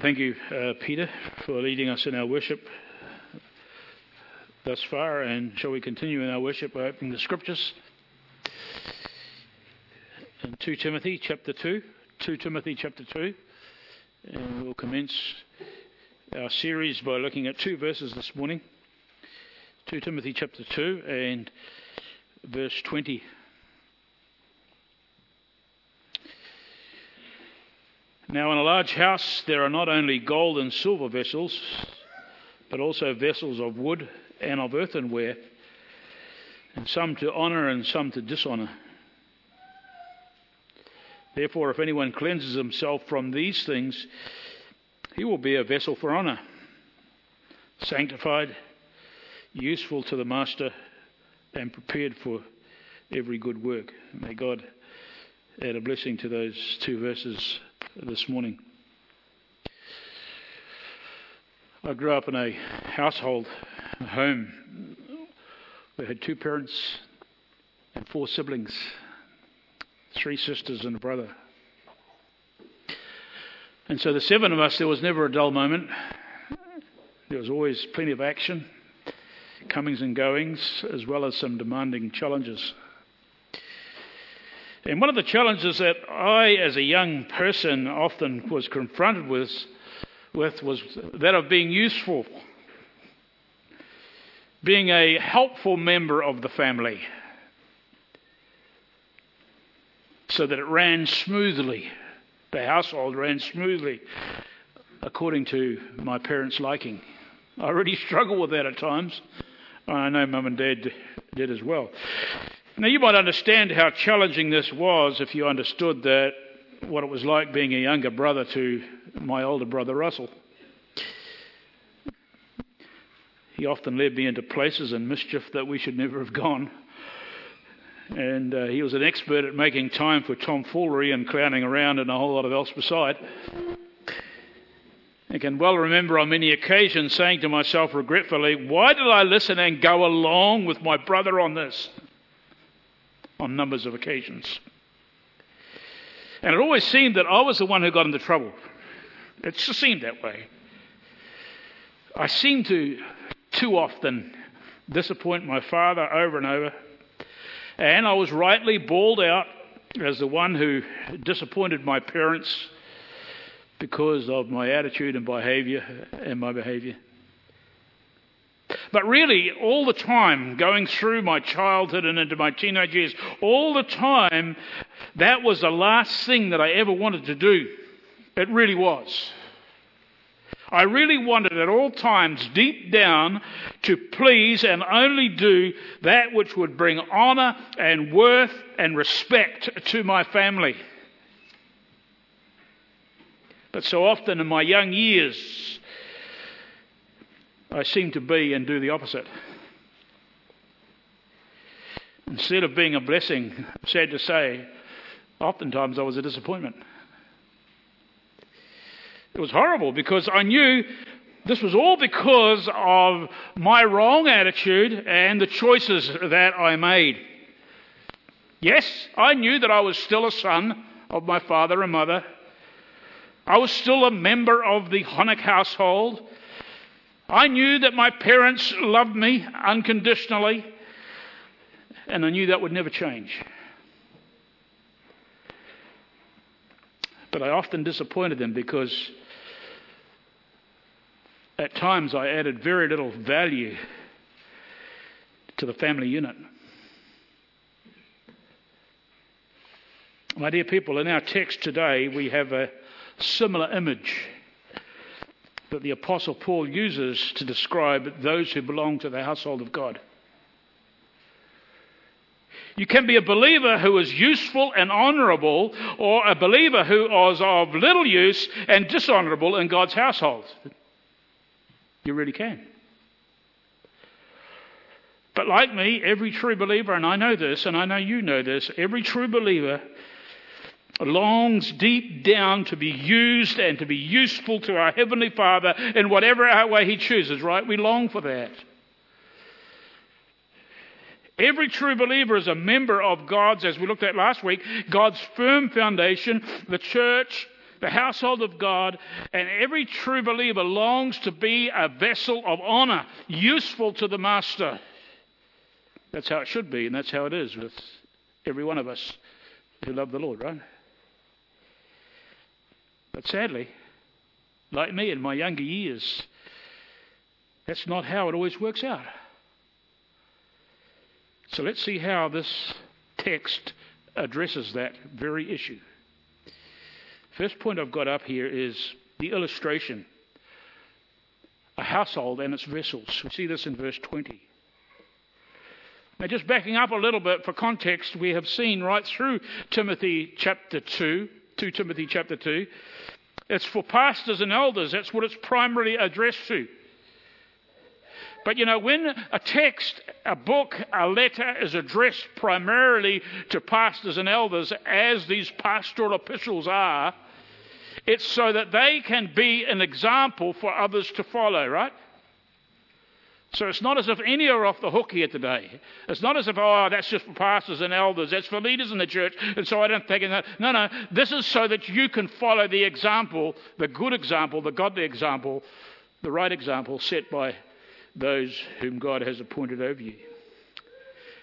Thank you, Peter, for leading us in our worship thus far. And shall we continue in our worship by opening the scriptures in 2 Timothy chapter 2, and we'll commence our series by looking at two verses this morning. 2 Timothy chapter 2 and verse 20. Now in a large house there are not only gold and silver vessels, but also vessels of wood and of earthenware, and some to honour and some to dishonour. Therefore, if anyone cleanses himself from these things, he will be a vessel for honour, sanctified, useful to the master, and prepared for every good work. May God add a blessing to those two verses this morning. I grew up in a home. We had two parents and four siblings, three sisters and a brother. And so the seven of us, there was never a dull moment. There was always plenty of action, comings and goings, as well as some demanding challenges. And one of the challenges that I, as a young person, often was confronted with was that of being useful, being a helpful member of the family, so that it ran smoothly, the household ran smoothly, according to my parents' liking. I really struggled with that at times. I know Mum and Dad did as well. Now, you might understand how challenging this was if you understood that what it was like being a younger brother to my older brother, Russell. He often led me into places and mischief that we should never have gone. And he was an expert at making time for tomfoolery and clowning around and a whole lot of else beside. I can well remember on many occasions saying to myself regretfully, why did I listen and go along with my brother on this? On numbers of occasions. And it always seemed that I was the one who got into trouble. It just seemed that way. I seemed to too often disappoint my father over and over, and I was rightly bawled out as the one who disappointed my parents because of my attitude and my behaviour. But really, all the time, going through my childhood and into my teenage years, all the time, that was the last thing that I ever wanted to do. It really was. I really wanted at all times, deep down, to please and only do that which would bring honour and worth and respect to my family. But so often in my young years, I seem to be and do the opposite. Instead of being a blessing, sad to say, oftentimes I was a disappointment. It was horrible because I knew this was all because of my wrong attitude and the choices that I made. Yes, I knew that I was still a son of my father and mother. I was still a member of the Honick household. I knew that my parents loved me unconditionally, and I knew that would never change. But I often disappointed them because at times I added very little value to the family unit. My dear people, in our text today we have a similar image that the Apostle Paul uses to describe those who belong to the household of God. You can be a believer who is useful and honourable, or a believer who is of little use and dishonourable in God's household. You really can. But like me, every true believer, and I know this, and I know you know this, every true believer longs deep down to be used and to be useful to our Heavenly Father in whatever way He chooses, right? We long for that. Every true believer is a member of God's, as we looked at last week, God's firm foundation, the church, the household of God, and every true believer longs to be a vessel of honor, useful to the master. That's how it should be, and that's how it is with every one of us who love the Lord, right? But sadly, like me in my younger years, that's not how it always works out. So let's see how this text addresses that very issue. First point I've got up here is the illustration. A household and its vessels. We see this in verse 20. Now, just backing up a little bit for context, we have seen right through Timothy chapter 2, 2 Timothy chapter 2, it's for pastors and elders. That's what it's primarily addressed to. But you know, when a text, a book, a letter is addressed primarily to pastors and elders, as these pastoral epistles are, it's so that they can be an example for others to follow, right? So it's not as if any are off the hook here today. It's not as if, oh, that's just for pastors and elders, that's for leaders in the church, and so I don't think... No, this is so that you can follow the example, the good example, the godly example, the right example set by those whom God has appointed over you.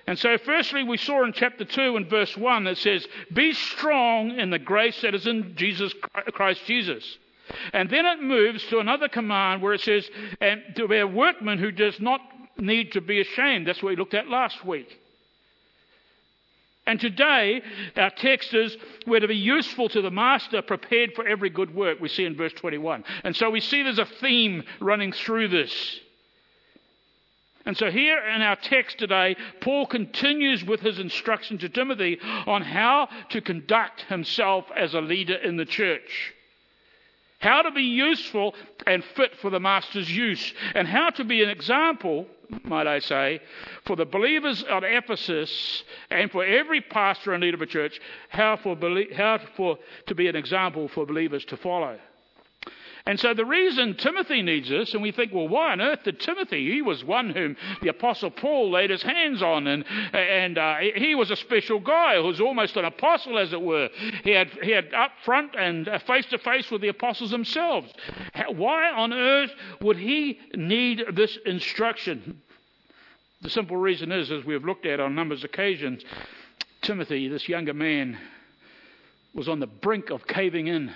And so firstly, we saw in chapter 2 and verse 1, it says, be strong in the grace that is in Christ Jesus. And then it moves to another command where it says, and to be a workman who does not need to be ashamed. That's what we looked at last week. And today, our text is, we're to be useful to the master, prepared for every good work, we see in verse 21. And so we see there's a theme running through this. And so here in our text today, Paul continues with his instruction to Timothy on how to conduct himself as a leader in the church. How to be useful and fit for the master's use. And how to be an example, might I say, for the believers at Ephesus and for every pastor and leader of a church, to be an example for believers to follow. And so the reason Timothy needs this, and we think, well, why on earth did Timothy? He was one whom the Apostle Paul laid his hands on, and he was a special guy who was almost an apostle, as it were. He had up front and face-to-face with the apostles themselves. Why on earth would he need this instruction? The simple reason is, as we have looked at on numerous occasions, Timothy, this younger man, was on the brink of caving in.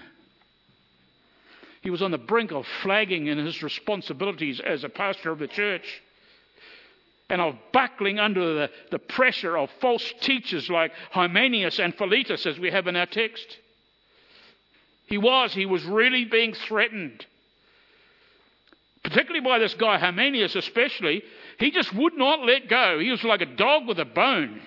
He was on the brink of flagging in his responsibilities as a pastor of the church and of buckling under the pressure of false teachers like Hymenaeus and Philetus, as we have in our text. He was really being threatened, particularly by this guy, Hymenaeus especially. He just would not let go. He was like a dog with a bone.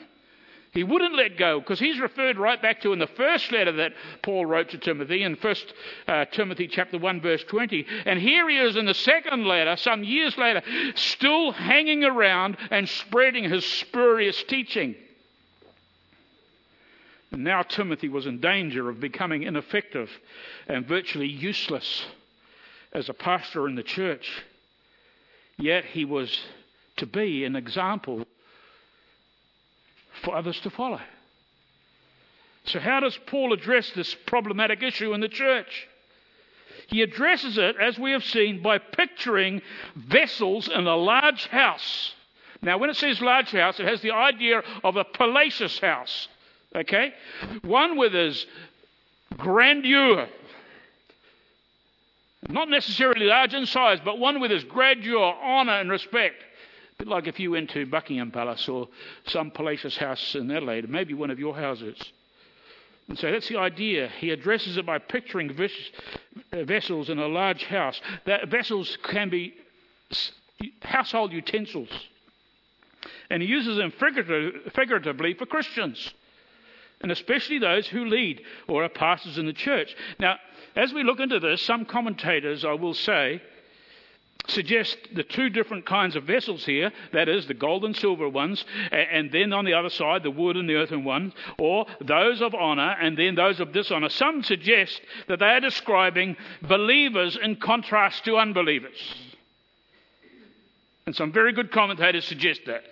He wouldn't let go, because he's referred right back to in the first letter that Paul wrote to Timothy, in 1 Timothy chapter 1, verse 20. And here he is in the second letter, some years later, still hanging around and spreading his spurious teaching. And now Timothy was in danger of becoming ineffective and virtually useless as a pastor in the church. Yet he was to be an example for others to follow. So how does Paul address this problematic issue in the church? He addresses it, as we have seen, by picturing vessels in a large house. Now, when it says large house, it has the idea of a palatial house, okay? One where there's grandeur. Not necessarily large in size, but one where there's grandeur, honor, and respect. Bit like if you went to Buckingham Palace or some palatial house in Adelaide, maybe one of your houses. And so that's the idea. He addresses it by picturing vessels in a large house. That vessels can be household utensils. And he uses them figuratively for Christians, and especially those who lead or are pastors in the church. Now, as we look into this, some commentators, I will say, suggest the two different kinds of vessels here, that is, the gold and silver ones, and then on the other side, the wood and the earthen ones, or those of honor and then those of dishonor. Some suggest that they are describing believers in contrast to unbelievers. And some very good commentators suggest that.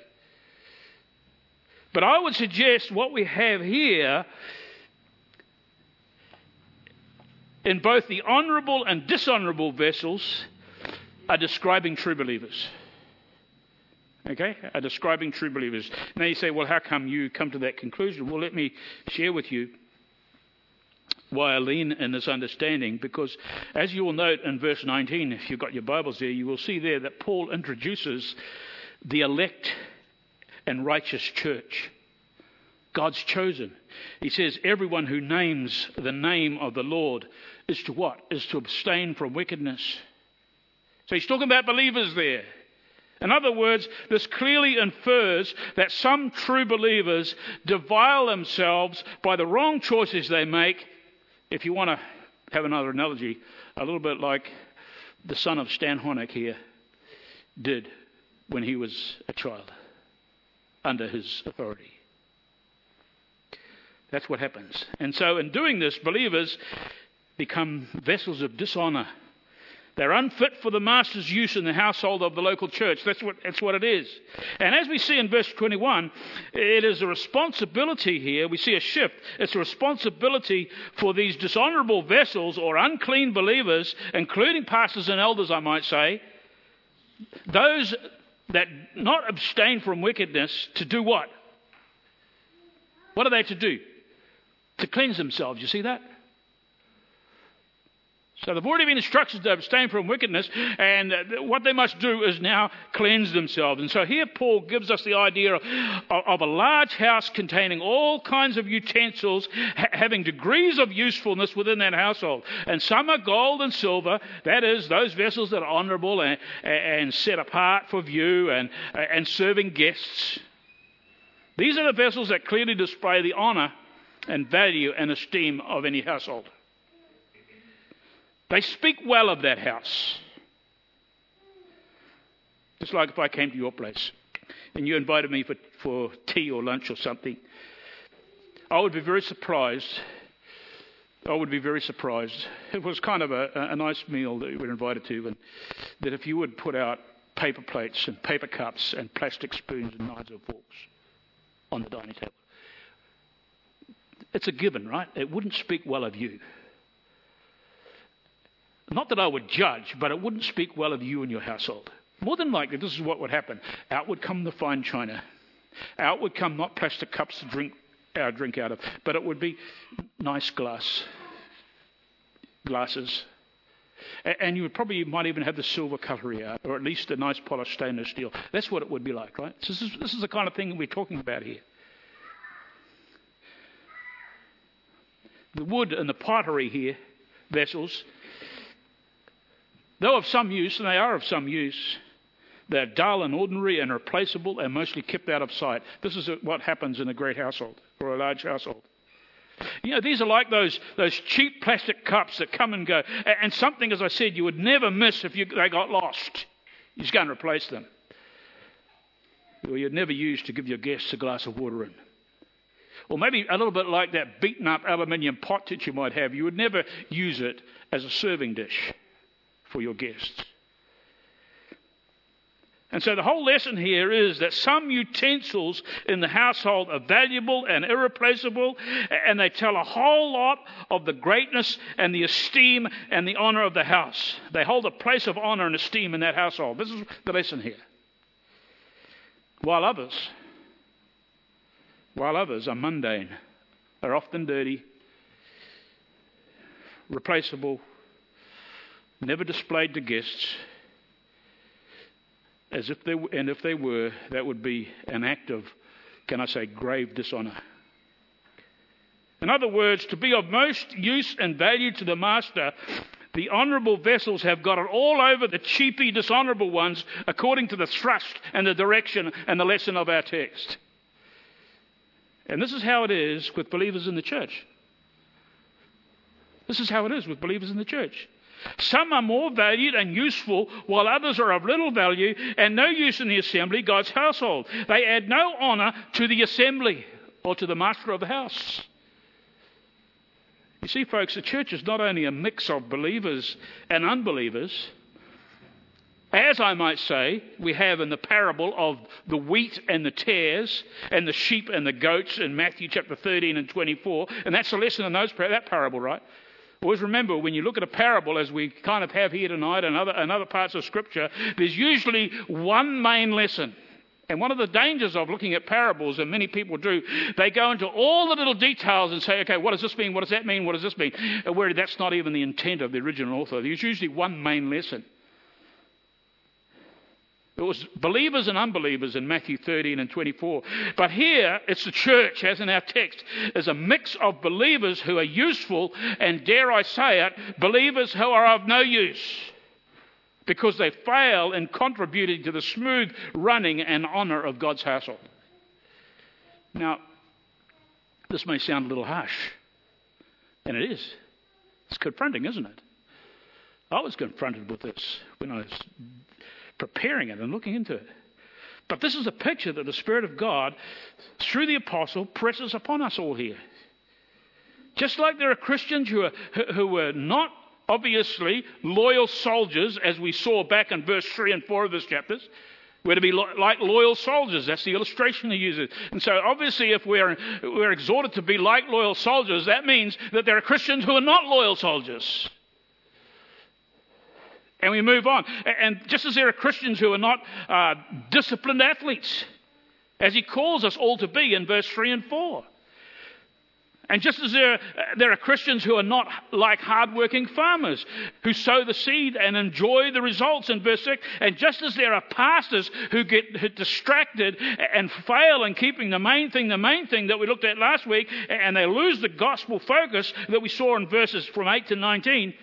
But I would suggest what we have here in both the honourable and dishonourable vessels are describing true believers. Okay? Are describing true believers. Now you say, well, how come you come to that conclusion? Well, let me share with you why I lean in this understanding, because as you will note in verse 19, if you've got your Bibles there, you will see there that Paul introduces the elect and righteous church, God's chosen. He says everyone who names the name of the Lord is to what? Is to abstain from wickedness. So he's talking about believers there. In other words, this clearly infers that some true believers defile themselves by the wrong choices they make. If you want to have another analogy, a little bit like the son of Stan Honick here did when he was a child under his authority. That's what happens. And so in doing this, believers become vessels of dishonor. They're unfit for the master's use in the household of the local church. That's what it is. And as we see in verse 21, it is a responsibility here. We see a shift. It's a responsibility for these dishonorable vessels or unclean believers, including pastors and elders, I might say, those that not abstain from wickedness, to do what? What are they to do? To cleanse themselves. You see that? So they've already been instructed to abstain from wickedness, and what they must do is now cleanse themselves. And so here Paul gives us the idea of a large house containing all kinds of utensils, having degrees of usefulness within that household. And some are gold and silver, that is, those vessels that are honourable and set apart for view and serving guests. These are the vessels that clearly display the honour and value and esteem of any household. They speak well of that house. Just like if I came to your place and you invited me for tea or lunch or something, I would be very surprised. It was kind of a nice meal that you were invited to, and that if you would put out paper plates and paper cups and plastic spoons and knives and forks on the dining table. It's a given, right? It wouldn't speak well of you. Not that I would judge, but it wouldn't speak well of you and your household. More than likely, this is what would happen. Out would come the fine china. Out would come not plastic cups to drink our drink out of, but it would be nice glasses. And you might even have the silver cutlery out, or at least a nice polished stainless steel. That's what it would be like, right? So this is the kind of thing we're talking about here. The wood and the pottery here, vessels, though of some use, and they are of some use, they're dull and ordinary and replaceable and mostly kept out of sight. This is what happens in a great household or a large household. You know, these are like those cheap plastic cups that come and go. And something, as I said, you would never miss if they got lost. You just go and replace them. Or you'd never use to give your guests a glass of water in. Or maybe a little bit like that beaten up aluminium pot that you might have. You would never use it as a serving dish for your guests. And so the whole lesson here is that some utensils in the household are valuable and irreplaceable, and they tell a whole lot of the greatness and the esteem and the honor of the house. They hold a place of honor and esteem in that household. This is the lesson here. While others are mundane, are often dirty, replaceable, never displayed to guests, and if they were, that would be an act of, can I say, grave dishonor. In other words, to be of most use and value to the master, the honourable vessels have got it all over the cheapy, dishonourable ones, according to the thrust and the direction and the lesson of our text. And this is how it is with believers in the church. Some are more valued and useful, while others are of little value and no use in the assembly, God's household. They add no honour to the assembly or to the master of the house. You see, folks, the church is not only a mix of believers and unbelievers, as I might say, we have in the parable of the wheat and the tares and the sheep and the goats in Matthew chapter 13 and 24, and that's the lesson in that parable, right? Always remember, when you look at a parable, as we kind of have here tonight and other parts of Scripture, there's usually one main lesson. And one of the dangers of looking at parables, and many people do, they go into all the little details and say, okay, what does this mean? What does that mean? What does this mean? Where that's not even the intent of the original author. There's usually one main lesson. It was believers and unbelievers in Matthew 13 and 24. But here, it's the church, as in our text, is a mix of believers who are useful and, dare I say it, believers who are of no use, because they fail in contributing to the smooth running and honour of God's household. Now, this may sound a little harsh, and it is. It's confronting, isn't it? I was confronted with this when I was preparing it and looking into it. But this is a picture that the Spirit of God, through the apostle, presses upon us all here. Just like there are Christians who were not obviously loyal soldiers, as we saw back in verse 3 and 4 of this chapter, we're to be like loyal soldiers. That's the illustration he uses. And so obviously if we're exhorted to be like loyal soldiers, that means that there are Christians who are not loyal soldiers. And we move on. And just as there are Christians who are not disciplined athletes, as he calls us all to be in verse 3 and 4. And just as there are Christians who are not like hard-working farmers who sow the seed and enjoy the results in verse 6. And just as there are pastors who get distracted and fail in keeping the main thing that we looked at last week, and they lose the gospel focus that we saw in verses from 8 to 19,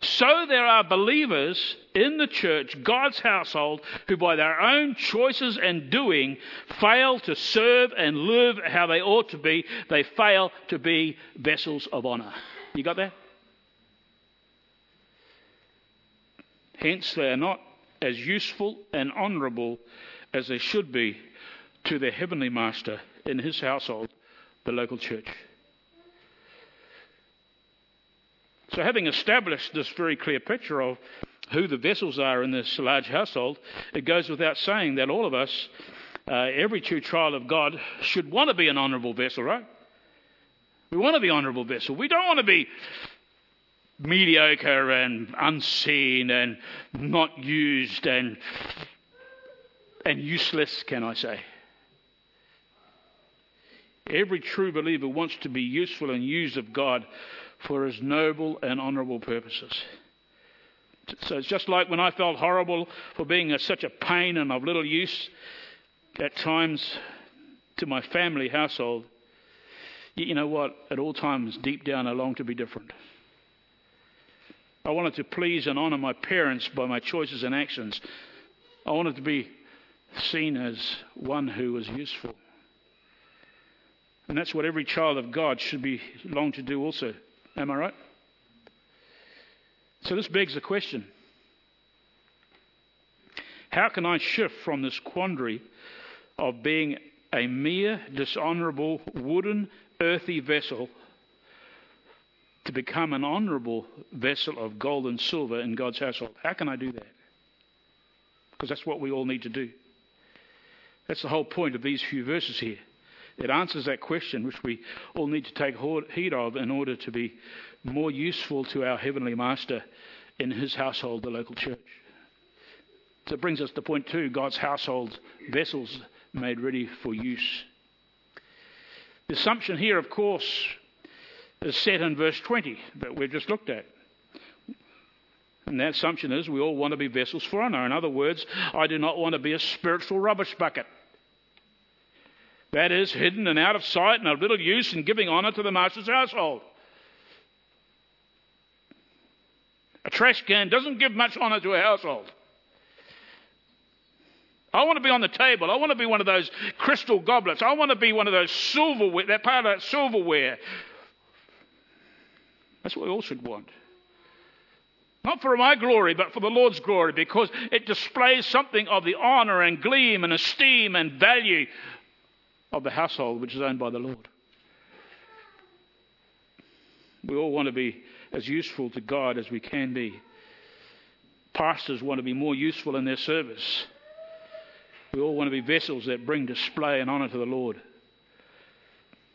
so there are believers in the church, God's household, who by their own choices and doing fail to serve and live how they ought to be. They fail to be vessels of honour. You got that? Hence, they are not as useful and honourable as they should be to their heavenly master in his household, the local church. So having established this very clear picture of who the vessels are in this large household, it goes without saying that all of us, every true child of God, should want to be an honourable vessel, right? We want to be an honourable vessel. We don't want to be mediocre and unseen and not used and useless, can I say. Every true believer wants to be useful and used of God for his noble and honourable purposes. So it's just like when I felt horrible for being such a pain and of little use at times to my family household. You know what? At all times, deep down, I longed to be different. I wanted to please and honour my parents by my choices and actions. I wanted to be seen as one who was useful. And that's what every child of God should be long to do also. Am I right? So this begs the question, how can I shift from this quandary of being a mere dishonourable, wooden, earthy vessel to become an honourable vessel of gold and silver in God's household? How can I do that? Because that's what we all need to do. That's the whole point of these few verses here. It answers that question, which we all need to take heed of in order to be more useful to our Heavenly Master in his household, the local church. So it brings us to point two, God's household, vessels made ready for use. The assumption here, of course, is set in verse 20 that we've just looked at. And that assumption is we all want to be vessels for honour. In other words, I do not want to be a spiritual rubbish bucket. That is, hidden and out of sight and of little use in giving honour to the master's household. A trash can doesn't give much honour to a household. I want to be on the table. I want to be one of those crystal goblets. I want to be one of those silverware, that part of that silverware. That's what we all should want. Not for my glory, but for the Lord's glory, because it displays something of the honour and gleam and esteem and value of the household which is owned by the Lord. We all want to be as useful to God as we can be. Pastors want to be more useful in their service. We all want to be vessels that bring display and honour to the Lord.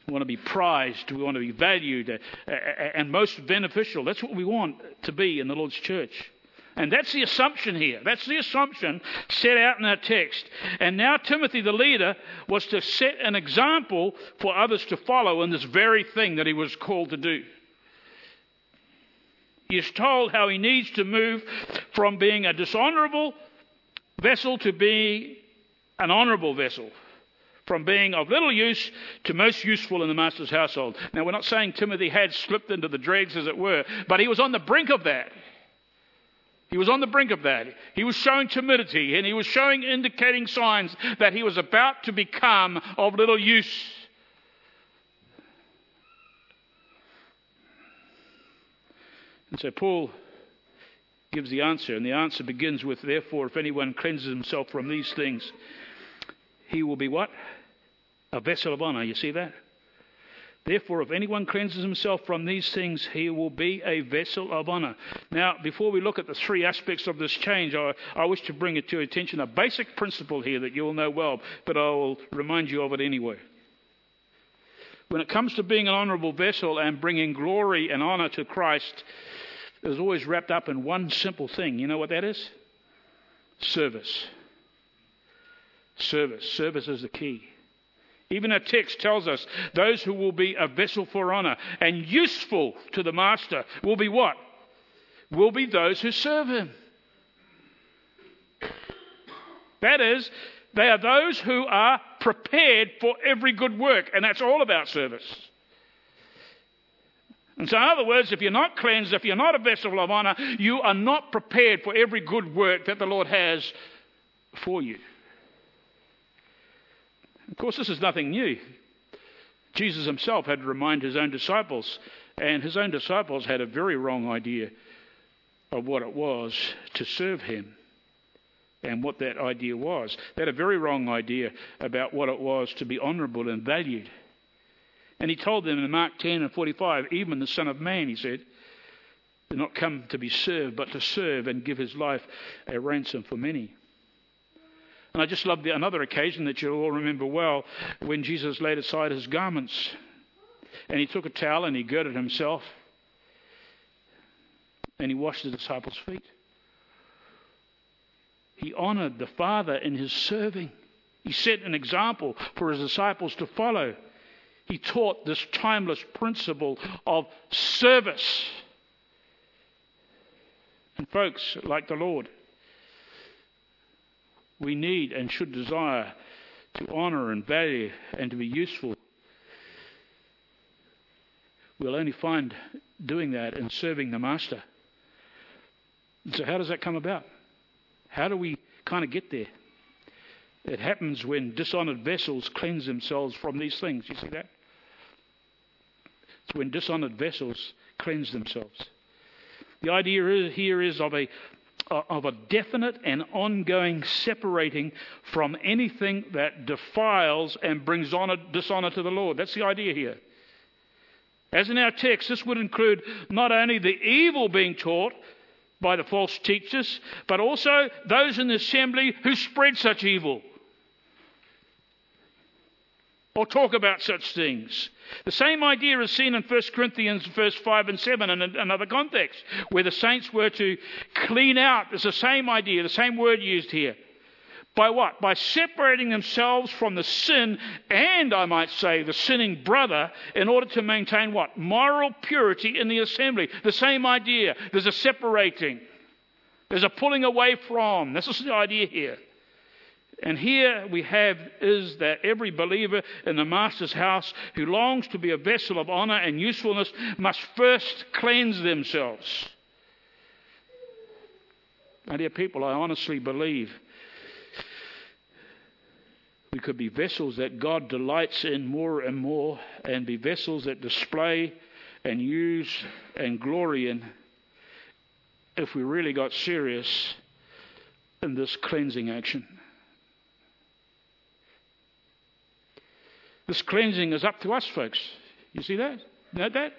We want to be prized. We want to be valued and most beneficial. That's what we want to be in the Lord's church. And that's the assumption here. That's the assumption set out in our text. And now Timothy, the leader, was to set an example for others to follow in this very thing that he was called to do. He is told how he needs to move from being a dishonorable vessel to being an honorable vessel. From being of little use to most useful in the master's household. Now, we're not saying Timothy had slipped into the dregs, as it were, but he was on the brink of that. He was on the brink of that. He was showing timidity, and he was showing indicating signs that he was about to become of little use. And so Paul gives the answer, and the answer begins with, therefore, if anyone cleanses himself from these things, he will be what? A vessel of honor. You see that? Therefore, if anyone cleanses himself from these things, he will be a vessel of honor. Now, before we look at the three aspects of this change, I wish to bring it to your attention, a basic principle here that you'll know well, but I'll remind you of it anyway. When it comes to being an honorable vessel and bringing glory and honor to Christ, it is always wrapped up in one simple thing. You know what that is? Service. Service. Service is the key. Even our text tells us those who will be a vessel for honor and useful to the master will be what? Will be those who serve him. That is, they are those who are prepared for every good work, and that's all about service. And so in other words, if you're not cleansed, if you're not a vessel of honor, you are not prepared for every good work that the Lord has for you. Of course, this is nothing new. Jesus himself had to remind his own disciples, and his own disciples had a very wrong idea of what it was to serve him and what that idea was. They had a very wrong idea about what it was to be honorable and valued. And he told them in Mark 10:45, even the Son of Man, he said, did not come to be served, but to serve and give his life a ransom for many. And I just love another occasion that you'll all remember well, when Jesus laid aside his garments and he took a towel and he girded himself and he washed the disciples' feet. He honored the Father in his serving. He set an example for his disciples to follow. He taught this timeless principle of service. And folks, like the Lord, we need and should desire to honor and value and to be useful. We'll only find doing that and serving the master. And so how does that come about? How do we kind of get there? It happens when dishonored vessels cleanse themselves from these things. You see that? It's when dishonored vessels cleanse themselves. The idea here is of a definite and ongoing separating from anything that defiles and brings dishonor to the Lord. That's the idea here. As in our text, this would include not only the evil being taught by the false teachers, but also those in the assembly who spread such evil or talk about such things. The same idea is seen in 1 Corinthians verse 5 and 7 in another context, where the saints were to clean out. It's the same idea, the same word used here. By what? By separating themselves from the sin and, I might say, the sinning brother in order to maintain what? Moral purity in the assembly. The same idea. There's a separating. There's a pulling away from. This is the idea here. And here we have is that every believer in the master's house who longs to be a vessel of honor and usefulness must first cleanse themselves. My dear people, I honestly believe we could be vessels that God delights in more and more, and be vessels that display and use and glory in, if we really got serious in this cleansing action. This cleansing is up to us, folks. You see that? Note that?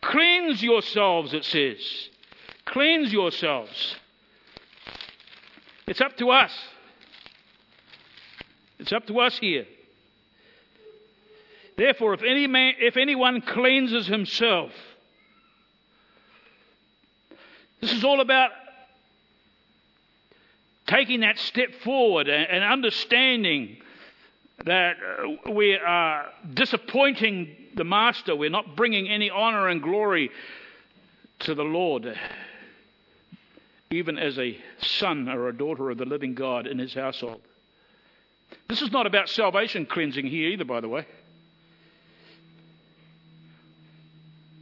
Cleanse yourselves, it says. Cleanse yourselves. It's up to us. It's up to us here. Therefore, if anyone cleanses himself. This is all about taking that step forward and understanding that we are disappointing the Master. We're not bringing any honor and glory to the Lord, even as a son or a daughter of the living God in his household. This is not about salvation cleansing here either, by the way.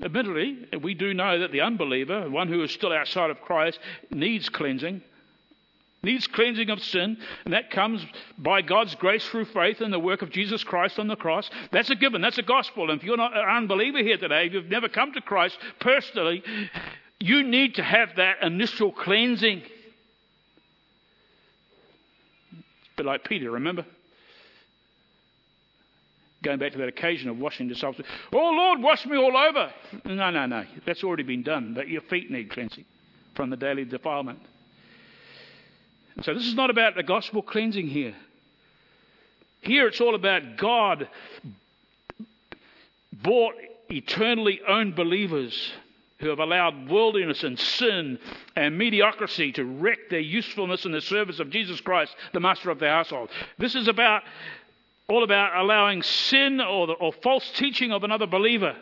Admittedly, we do know that the unbeliever, one who is still outside of Christ, needs cleansing of sin, and that comes by God's grace through faith in the work of Jesus Christ on the cross. That's a given. That's a gospel. And if you're not an unbeliever here today, if you've never come to Christ personally, you need to have that initial cleansing. It's a bit like Peter, remember? Going back to that occasion of washing yourself. Oh, Lord, wash me all over. No. That's already been done. But your feet need cleansing from the daily defilement. So this is not about the gospel cleansing here. Here it's all about God bought eternally owned believers who have allowed worldliness and sin and mediocrity to wreck their usefulness in the service of Jesus Christ, the master of their household. This is all about allowing sin or false teaching of another believer,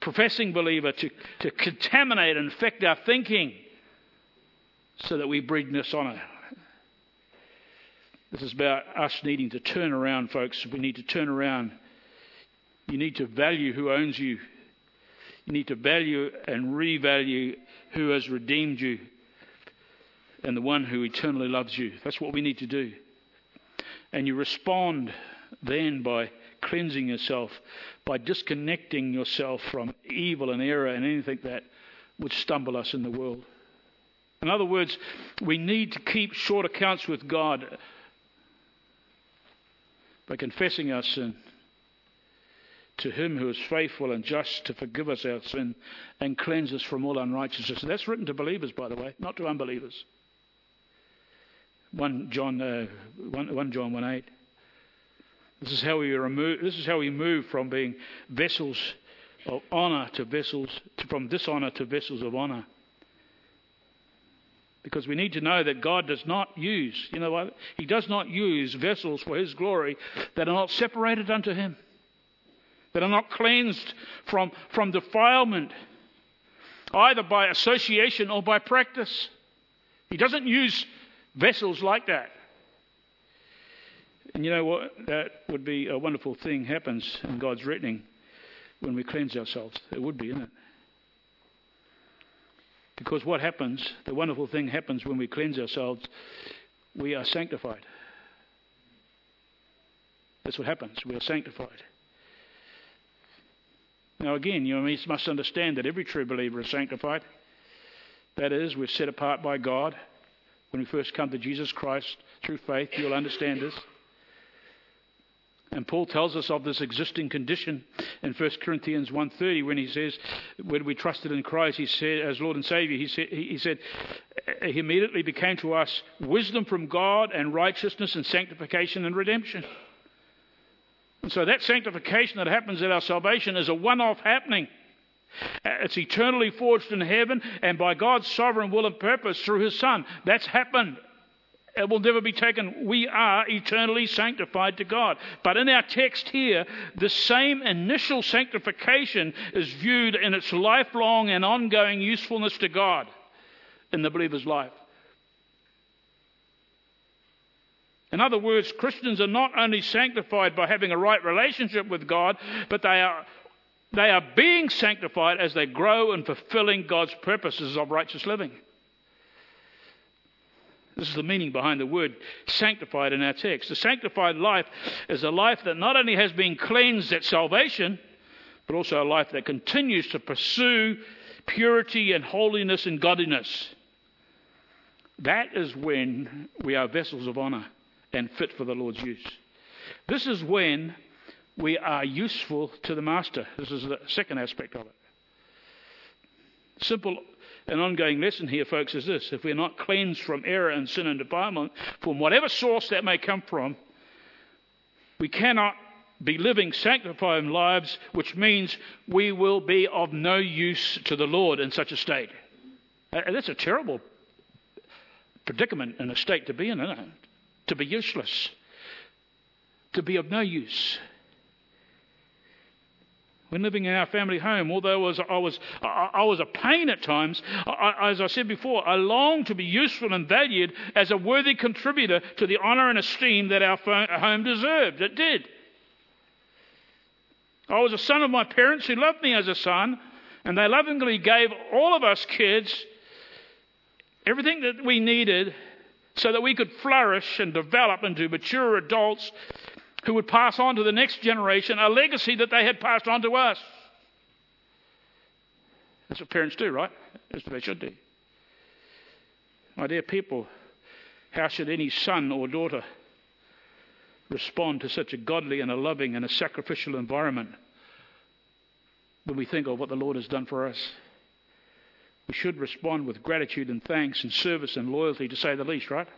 professing believer, to contaminate and infect our thinking so that we breed dishonor. This is about us needing to turn around, folks. We need to turn around. You need to value who owns you. You need to value and revalue who has redeemed you and the one who eternally loves you. That's what we need to do. And you respond then by cleansing yourself, by disconnecting yourself from evil and error and anything that would stumble us in the world. In other words, we need to keep short accounts with God by confessing our sin to him who is faithful and just to forgive us our sin and cleanse us from all unrighteousness. And that's written to believers, by the way, not to unbelievers. 1 John 1:8. This is how we move from being vessels of honor to from dishonor to vessels of honor. Because we need to know that God does not use, you know what? He does not use vessels for his glory that are not separated unto him, that are not cleansed from defilement, either by association or by practice. He doesn't use vessels like that. And you know what? That would be a wonderful thing happens in God's reckoning when we cleanse ourselves. It would be, isn't it? Because what happens, the wonderful thing happens when we cleanse ourselves, we are sanctified. That's what happens. We are sanctified. Now again, you must understand that every true believer is sanctified. That is, we're set apart by God. When we first come to Jesus Christ through faith, you'll understand this. And Paul tells us of this existing condition in 1 Corinthians 1:30 when he says, when we trusted in Christ, he said, as Lord and Savior, he said, he immediately became to us wisdom from God and righteousness and sanctification and redemption. And so that sanctification that happens at our salvation is a one-off happening. It's eternally forged in heaven and by God's sovereign will and purpose through his Son. That's happened. It will never be taken. We are eternally sanctified to God. But in our text here, the same initial sanctification is viewed in its lifelong and ongoing usefulness to God in the believer's life. In other words, Christians are not only sanctified by having a right relationship with God, but they are being sanctified as they grow in fulfilling God's purposes of righteous living. This is the meaning behind the word sanctified in our text. The sanctified life is a life that not only has been cleansed at salvation, but also a life that continues to pursue purity and holiness and godliness. That is when we are vessels of honor and fit for the Lord's use. This is when we are useful to the Master. This is the second aspect of it. Simple. An ongoing lesson here, folks, is this. If we're not cleansed from error and sin and defilement, from whatever source that may come from, we cannot be living sanctified lives, which means we will be of no use to the Lord in such a state. And that's a terrible predicament and a state to be in, isn't it? To be useless, to be of no use. When living in our family home, although I was a pain at times, as I said before, I longed to be useful and valued as a worthy contributor to the honour and esteem that our home deserved. It did. I was a son of my parents who loved me as a son, and they lovingly gave all of us kids everything that we needed so that we could flourish and develop into mature adults who would pass on to the next generation a legacy that they had passed on to us. That's what parents do, right? That's what they should do. My dear people, how should any son or daughter respond to such a godly and a loving and a sacrificial environment when we think of what the Lord has done for us? We should respond with gratitude and thanks and service and loyalty, to say the least, right?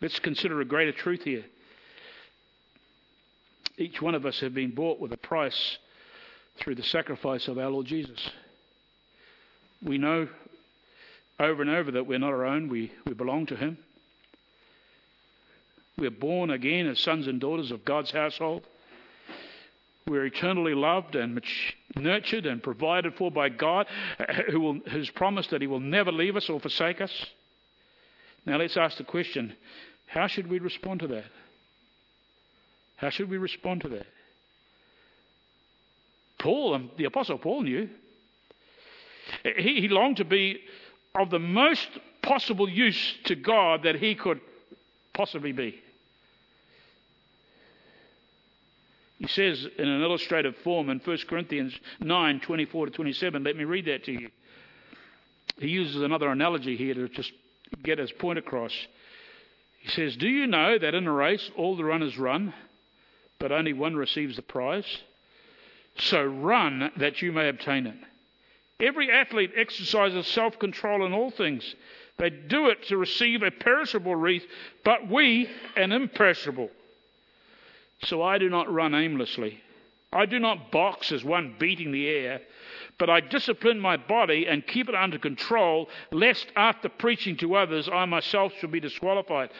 Let's consider a greater truth here. Each one of us have been bought with a price through the sacrifice of our Lord Jesus. We know over and over that we're not our own. We belong to Him. We're born again as sons and daughters of God's household. We're eternally loved and nurtured and provided for by God, who has promised that He will never leave us or forsake us. Now let's ask the question, how should we respond to that? How should we respond to that? Paul, the Apostle Paul, knew. He longed to be of the most possible use to God that he could possibly be. He says in an illustrative form in 1 Corinthians 9, 24 to 27, let me read that to you. He uses another analogy here to just get his point across. He says, do you know that in a race all the runners run, but only one receives the prize? So run that you may obtain it. Every athlete exercises self-control in all things. They do it to receive a perishable wreath, but we an imperishable. So I do not run aimlessly. I do not box as one beating the air, but I discipline my body and keep it under control, lest after preaching to others, I myself should be disqualified.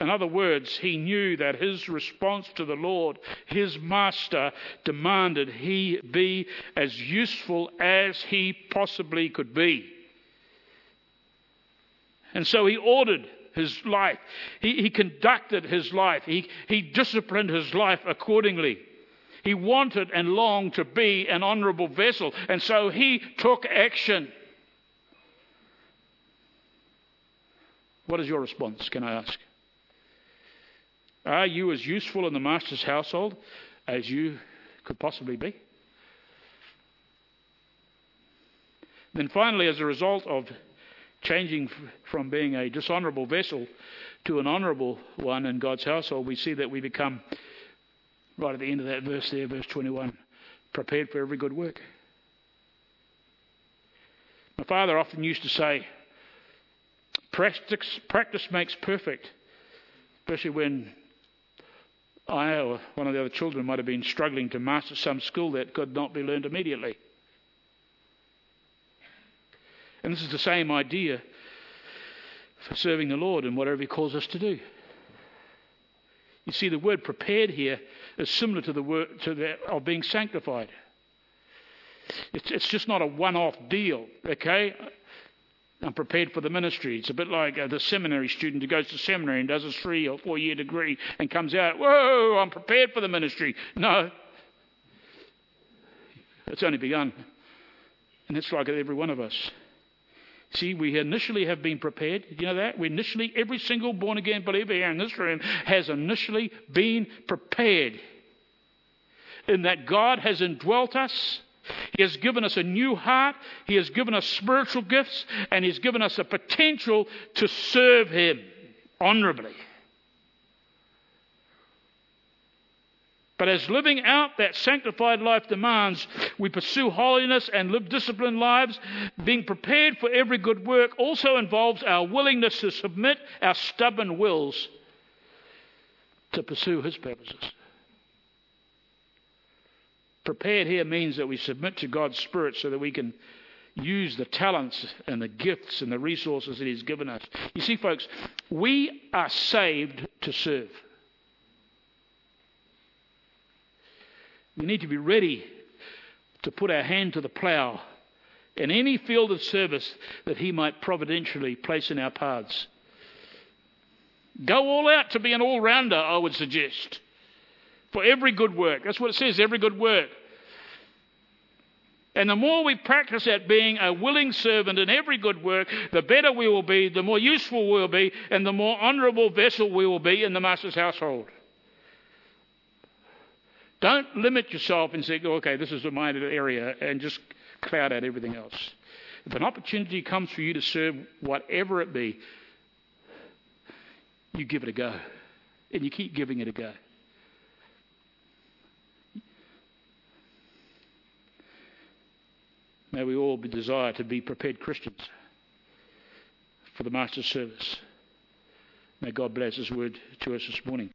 In other words, he knew that his response to the Lord, his master, demanded he be as useful as he possibly could be. And so he ordered his life. He conducted his life. He disciplined his life accordingly. He wanted and longed to be an honourable vessel, and so he took action. What is your response, can I ask? Are you as useful in the Master's household as you could possibly be? Then finally, as a result of changing from being a dishonourable vessel to an honourable one in God's household, we see that we become, right at the end of that verse there, verse 21, prepared for every good work. My father often used to say, practice makes perfect, especially when I or one of the other children might have been struggling to master some skill that could not be learned immediately. And this is the same idea for serving the Lord and whatever He calls us to do. You see, the word prepared here is similar to the word of being sanctified. It's just not a one-off deal, okay? I'm prepared for the ministry. It's a bit like the seminary student who goes to seminary and does a 3 or 4 year degree and comes out, whoa, I'm prepared for the ministry. No, it's only begun. And it's like every one of us. See, we initially have been prepared. You know that? Every single born-again believer here in this room has initially been prepared, in that God has indwelt us. He has given us a new heart. He has given us spiritual gifts. And He's given us a potential to serve Him honourably. But as living out that sanctified life demands, we pursue holiness and live disciplined lives. Being prepared for every good work also involves our willingness to submit our stubborn wills to pursue his purposes. Prepared here means that we submit to God's Spirit so that we can use the talents and the gifts and the resources that he's given us. You see, folks, we are saved to serve. We need to be ready to put our hand to the plough in any field of service that he might providentially place in our paths. Go all out to be an all-rounder, I would suggest, for every good work. That's what it says, every good work. And the more we practice at being a willing servant in every good work, the better we will be, the more useful we will be, and the more honourable vessel we will be in the Master's household. Don't limit yourself and say, okay, this is my area, and just cloud out everything else. If an opportunity comes for you to serve, whatever it be, you give it a go. And you keep giving it a go. May we all desire to be prepared Christians for the Master's service. May God bless his word to us this morning.